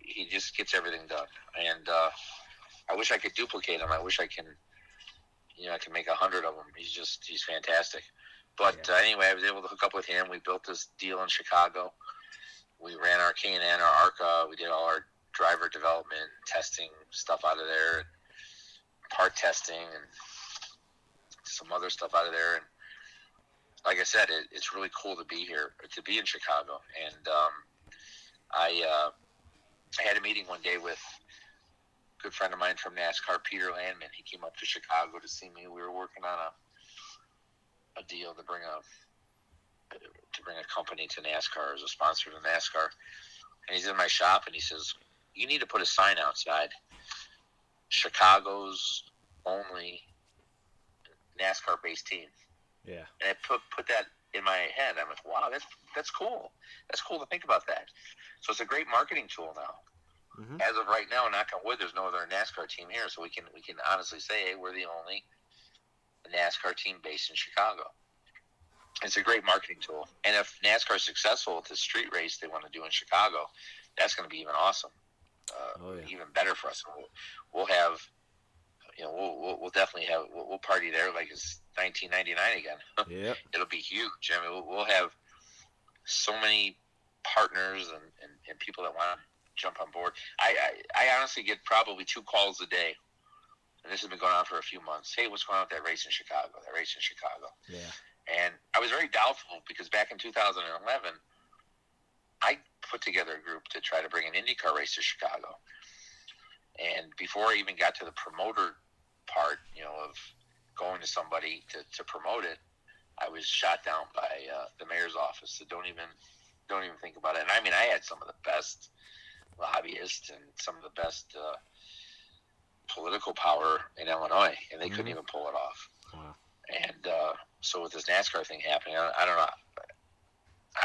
he just gets everything done. And uh, I wish I could duplicate him. I wish I can, you know, I can make a hundred of him. He's just, he's fantastic. But yeah. uh, anyway, I was able to hook up with him. We built this deal in Chicago. We ran our K and N, our ARCA. We did all our driver development, testing stuff out of there, and part testing and some other stuff out of there. And like I said, it, it's really cool to be here, to be in Chicago. And um, I, uh, I had a meeting one day with a good friend of mine from NASCAR, Peter Landman. He came up to Chicago to see me. We were working on a, a deal to bring a to bring a company to NASCAR as a sponsor to NASCAR. And he's in my shop, and he says, "You need to put a sign outside. Chicago's only NASCAR-based team." Yeah, and I put put that in my head. I'm like, wow, that's that's cool. That's cool to think about that. So it's a great marketing tool now. Mm-hmm. As of right now, knock on wood, there's no other NASCAR team here, so we can we can honestly say, hey, we're the only NASCAR team based in Chicago. It's a great marketing tool, and if NASCAR is successful with the street race they want to do in Chicago, that's going to be even awesome, uh, oh, yeah. even better for us. We'll, we'll have. You know, we'll, we'll we'll definitely have we'll, we'll party there like it's nineteen ninety-nine again. Yeah, it'll be huge. I mean, we'll, we'll have so many partners and, and, and people that want to jump on board. I, I I honestly get probably two calls a day, and this has been going on for a few months. Hey, what's going on with that race in Chicago? That race in Chicago. Yeah. And I was very doubtful because back in two thousand eleven, I put together a group to try to bring an IndyCar race to Chicago, and before I even got to the promoter part, you know, of going to somebody to, to promote it, I was shot down by uh, the mayor's office. So don't even don't even think about it. And I mean, I had some of the best lobbyists and some of the best uh, political power in Illinois, and they mm-hmm. couldn't even pull it off. Wow. And uh, so with this NASCAR thing happening, I, I don't know.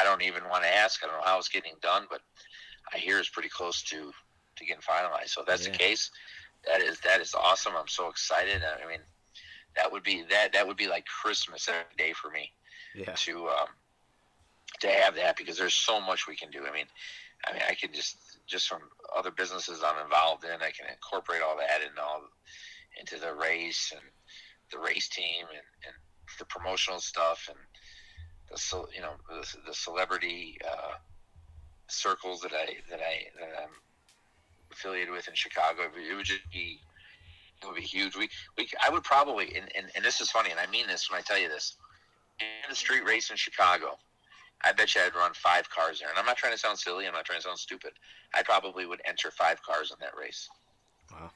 I don't even want to ask. I don't know how it's getting done, but I hear it's pretty close to, to getting finalized. So if that's yeah. the case, that is that is awesome. I'm so excited. I mean, that would be that that would be like Christmas every day for me yeah. to um, to have that, because there's so much we can do. I mean, I mean, I can just just from other businesses I'm involved in, I can incorporate all that and all into the race and the race team and, and the promotional stuff and the you know the, the celebrity uh, circles that I that I that I'm affiliated with in Chicago. It would just be, it would be huge. We, we, I would probably, and, and, and this is funny, and I mean this when I tell you this, in a street race in Chicago, I bet you I'd run five cars there. And I'm not trying to sound silly. I'm not trying to sound stupid. I probably would enter five cars in that race. Wow.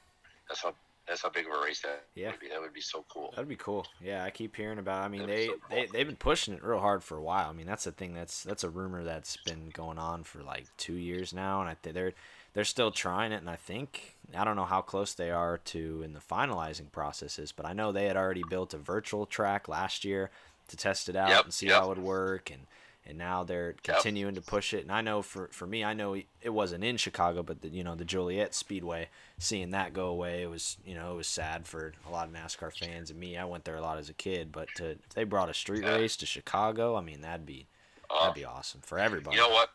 That's how, that's how big of a race that yeah. would be. That would be so cool. That'd be cool. Yeah. I keep hearing about, I mean, That'd they, so cool. they, they've been pushing it real hard for a while. I mean, that's the thing that's, that's a rumor that's been going on for like two years now. And I think they're, They're still trying it, and I think, I don't know how close they are to in the finalizing processes, but I know they had already built a virtual track last year to test it out yep, and see yep. how it would work, and, and now they're continuing yep. to push it. And I know for, for me, I know it wasn't in Chicago, but the, you know, the Joliet Speedway, seeing that go away, it was, you know, it was sad for a lot of NASCAR fans and me. I went there a lot as a kid, but to, if they brought a street yeah. race to Chicago, I mean, that'd be uh, that'd be awesome for everybody. You know what?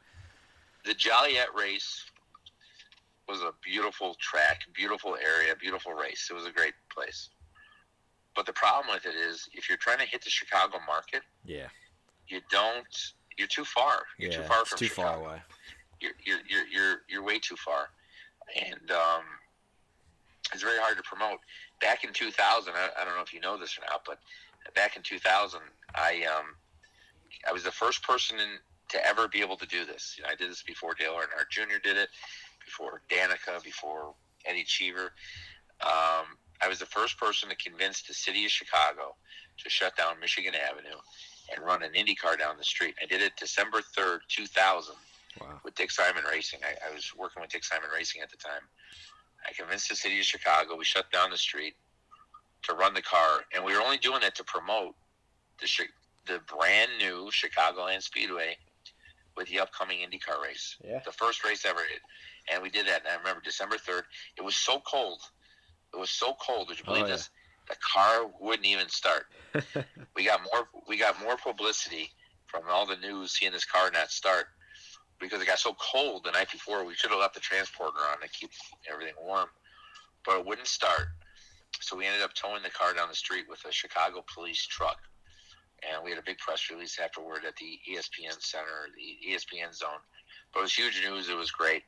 The Joliet race was a beautiful track, beautiful area, beautiful race. It was a great place. But the problem with it is if you're trying to hit the Chicago market, yeah, you don't you're too far. You're yeah, too far from too Chicago. Far away. You're, you're you're you're you're way too far, and um, it's very hard to promote. Back in two thousand, I, I don't know if you know this or not, but back in two thousand, I um, I was the first person in, to ever be able to do this. You know, I did this before Dale Earnhardt Junior did it, before Danica, before Eddie Cheever. Um, I was the first person to convince the city of Chicago to shut down Michigan Avenue and run an IndyCar down the street. I did it December third, two thousand. Wow. With Dick Simon Racing. I, I was working with Dick Simon Racing at the time. I convinced the city of Chicago. We shut down the street to run the car, and we were only doing it to promote the the brand new Chicagoland Speedway with the upcoming IndyCar race. Yeah. The first race ever. And we did that, and I remember December third. It was so cold. It was so cold. Would you believe oh, yeah. this? The car wouldn't even start. we got more we got more publicity from all the news seeing this car not start, because it got so cold the night before. We should have left the transporter on to keep everything warm, but it wouldn't start. So we ended up towing the car down the street with a Chicago police truck, and we had a big press release afterward at the E S P N Center, the E S P N Zone. But it was huge news. It was great.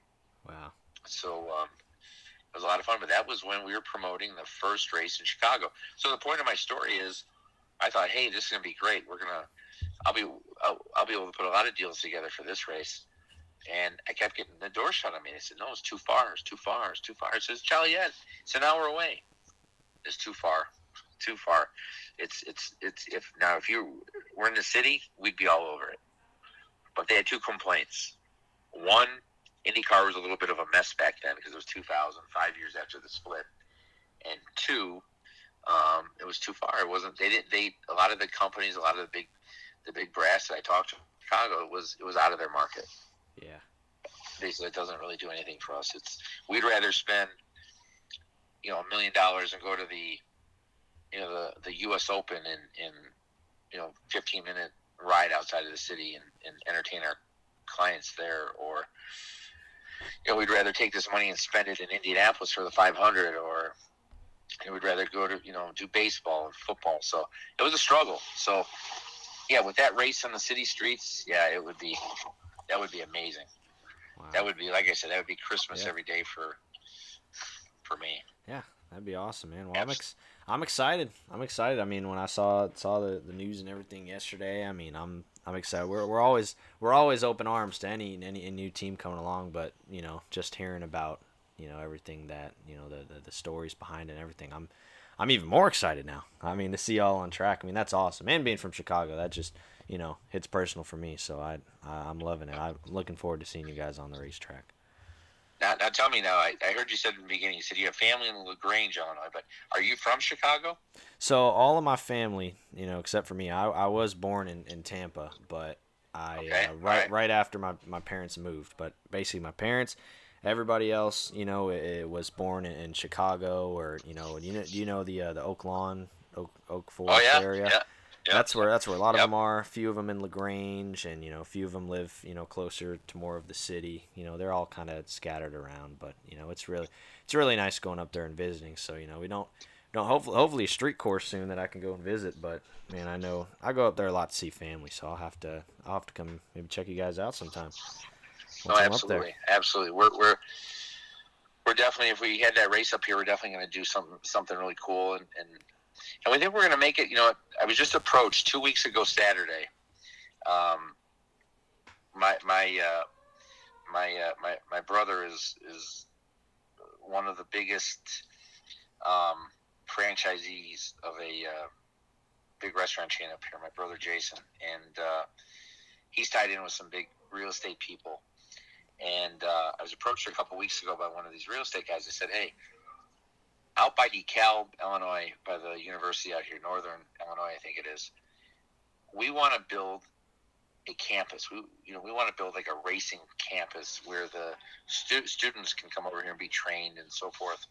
Wow. So um, it was a lot of fun, but that was when we were promoting the first race in Chicago. So the point of my story is, I thought, hey, this is going to be great. We're going to, I'll be, I'll, I'll be able to put a lot of deals together for this race. And I kept getting the door shut on me. They said, no, it's too far. It's too far. It's too far. It says, Joliet, it's an hour away. It's too far. Too far. It's, it's, it's, if now, if you were in the city, we'd be all over it. But they had two complaints. One, IndyCar was a little bit of a mess back then because it was two thousand, five years after the split. And two, um, it was too far. It wasn't, they didn't, they, a lot of the companies, a lot of the big, the big brass that I talked to in Chicago, it was, it was out of their market. Yeah. They said it doesn't really do anything for us. It's, we'd rather spend, you know, a million dollars and go to the, you know, the, the U S Open in, in, you know, fifteen minute ride outside of the city and, and entertain our clients there. Or, you know, we'd rather take this money and spend it in Indianapolis for the five hundred, or you know, we'd rather go to, you know, do baseball and football. So it was a struggle. So yeah, with that race on the city streets, yeah, it would be, that would be amazing. Wow. That would be, like I said, that would be Christmas yeah. every day for for me. Yeah, that'd be awesome, man. Well, Absolutely. I'm ex- I'm excited. I'm excited. I mean, when I saw saw the, the news and everything yesterday, I mean, I'm I'm excited. We're we're always we're always open arms to any any new team coming along, but you know, just hearing about you know everything that you know the the, the stories behind it and everything, I'm I'm even more excited now. I mean, to see y'all on track, I mean, that's awesome. And being from Chicago, that just you know, it's personal for me, so I, I I'm loving it. I'm looking forward to seeing you guys on the racetrack. Now, now tell me now. I, I heard you said in the beginning. You said you have family in LaGrange, Illinois, but are you from Chicago? So all of my family, you know, except for me, I, I was born in, in Tampa, but I okay. uh, right, right right after my, my parents moved. But basically, my parents, everybody else, you know, it, it was born in, in Chicago, or you know, you know, do you know the uh, the Oak Lawn, Oak Oak Forest oh, yeah, area? Yeah. Yep. That's where that's where a lot yep. of them are. A few of them in LaGrange, and you know, a few of them live you know closer to more of the city. You know, they're all kind of scattered around, but you know, it's really it's really nice going up there and visiting. So you know, we don't don't hopefully hopefully a street course soon that I can go and visit. But man, I know I go up there a lot to see family, so I'll have to I'll have to come maybe check you guys out sometime. No, I'm absolutely, absolutely. We're we're we're definitely, if we had that race up here, we're definitely going to do something something really cool and. and And we think we're going to make it. You know, I was just approached two weeks ago Saturday. Um, my my uh, my, uh, my my brother is is one of the biggest um, franchisees of a uh, big restaurant chain up here. My brother Jason, and uh, he's tied in with some big real estate people. And uh, I was approached a couple weeks ago by one of these real estate guys. I said, "Hey." Out by DeKalb, Illinois, by the university out here, Northern Illinois, I think it is. We want to build a campus. We, you know, we want to build like a racing campus where the stu- students can come over here and be trained and so forth.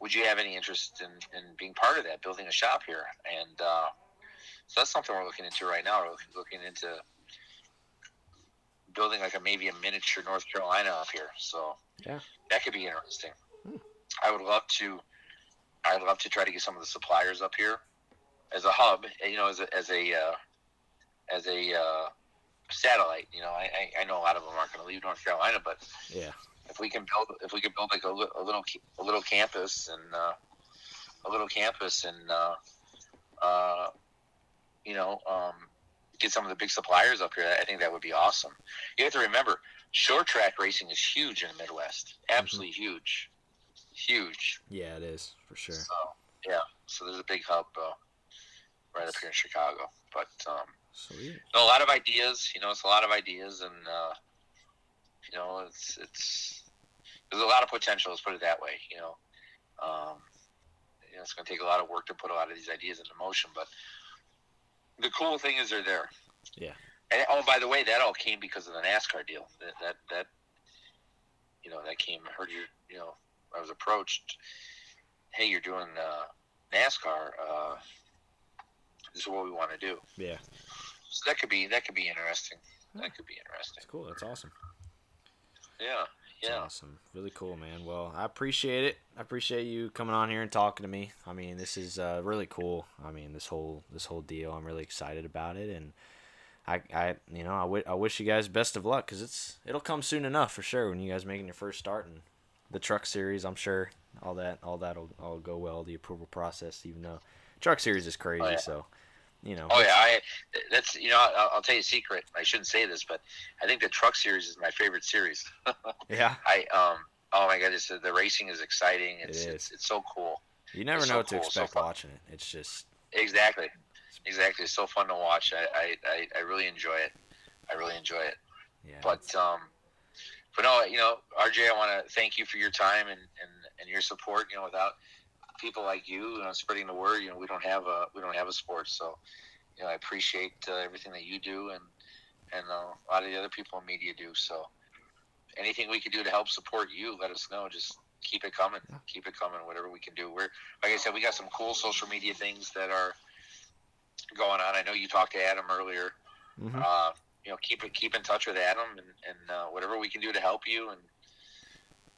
Would you have any interest in, in being part of that, building a shop here? And uh, so that's something we're looking into right now. We're looking into building like a maybe a miniature North Carolina up here. So yeah, that could be interesting. Hmm. I would love to. I'd love to try to get some of the suppliers up here as a hub, you know, as a as a uh, as a uh, satellite. You know, I, I know a lot of them aren't going to leave North Carolina, but yeah, if we can build, if we can build like a, a little, a little campus and uh, a little campus and, uh, uh, you know, um, get some of the big suppliers up here, I think that would be awesome. You have to remember, short track racing is huge in the Midwest. Absolutely mm-hmm. huge, huge. Yeah, it is for sure. So, yeah, so there's a big hub uh, right up here in Chicago, but. Um, Sweet. No, a lot of ideas, you know, it's a lot of ideas and, uh, you know, it's, it's, there's a lot of potential, let's put it that way, you know, um, you know, it's going to take a lot of work to put a lot of these ideas into motion, but the cool thing is they're there. Yeah. And, oh, by the way, that all came because of the NASCAR deal that, that, that you know, that came, I heard you, you know, I was approached, hey, you're doing, uh, NASCAR, uh, this is what we want to do. Yeah. So that could be that could be interesting. Yeah. That could be interesting. That's cool. That's awesome. Yeah. Yeah. That's awesome. Really cool, man. Well, I appreciate it. I appreciate you coming on here and talking to me. I mean, this is uh, really cool. I mean, this whole this whole deal. I'm really excited about it, and I, I you know I, w- I wish you guys best of luck because it's it'll come soon enough for sure when you guys making your first start in the truck series. I'm sure all that all that'll all go well. The approval process, even though truck series is crazy, oh, yeah. so. You know. Oh yeah, I that's you know I'll, I'll tell you a secret. I shouldn't say this, but I think the Truck Series is my favorite series. yeah. I um oh my god, it's the racing is exciting. It's it is. It's, it's so cool. You never it's know so what to cool, expect so watching it. It's just exactly, exactly. It's so fun to watch. I, I, I, I really enjoy it. I really enjoy it. Yeah. But um, but no, you know, R J, I want to thank you for your time and, and, and your support. You know, without people like you, you know, spreading the word, you know, we don't have a we don't have a sport, so you know I appreciate uh, everything that you do and and uh, a lot of the other people in media do. So anything we can do to help support you, let us know. Just keep it coming, keep it coming. Whatever we can do, we're like I said, we got some cool social media things that are going on. I know you talked to Adam earlier. Mm-hmm. Uh, you know, keep it keep in touch with Adam and and uh, whatever we can do to help you and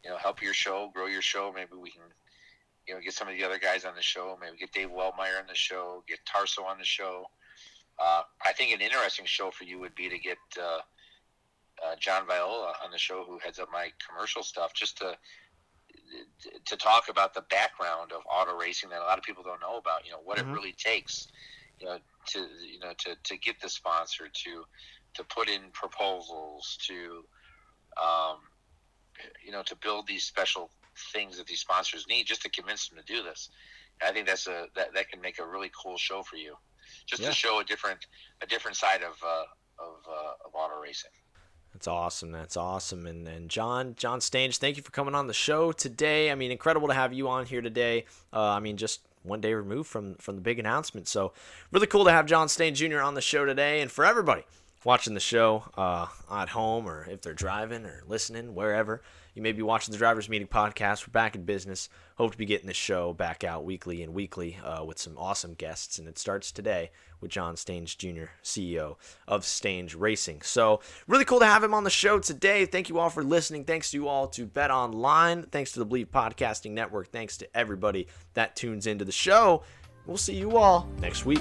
you know help your show, grow your show. Maybe we can. You know, get some of the other guys on the show. Maybe get Dave Weltmeyer on the show. Get Tarso on the show. Uh, I think an interesting show for you would be to get uh, uh, John Viola on the show, who heads up my commercial stuff, just to to talk about the background of auto racing that a lot of people don't know about. You know what mm-hmm. it really takes. You know to you know to, to get the sponsor, to to put in proposals, to um, you know to build these special things that these sponsors need just to convince them to do this. And I think that's a that, that can make a really cool show for you, just yeah. to show a different a different side of uh, of uh, of auto racing. That's awesome. That's awesome. And and John John Stange, thank you for coming on the show today. I mean, incredible to have you on here today. Uh, I mean, just one day removed from from the big announcement. So really cool to have John Stange Junior on the show today, and for everybody watching the show uh, at home or if they're driving or listening, wherever. You may be watching the Drivers Meeting Podcast. We're back in business. Hope to be getting this show back out weekly and weekly uh, with some awesome guests. And it starts today with John Stange Junior, C E O of Stange Racing. So really cool to have him on the show today. Thank you all for listening. Thanks to you all to BetOnline. Thanks to the Believe Podcasting Network. Thanks to everybody that tunes into the show. We'll see you all next week.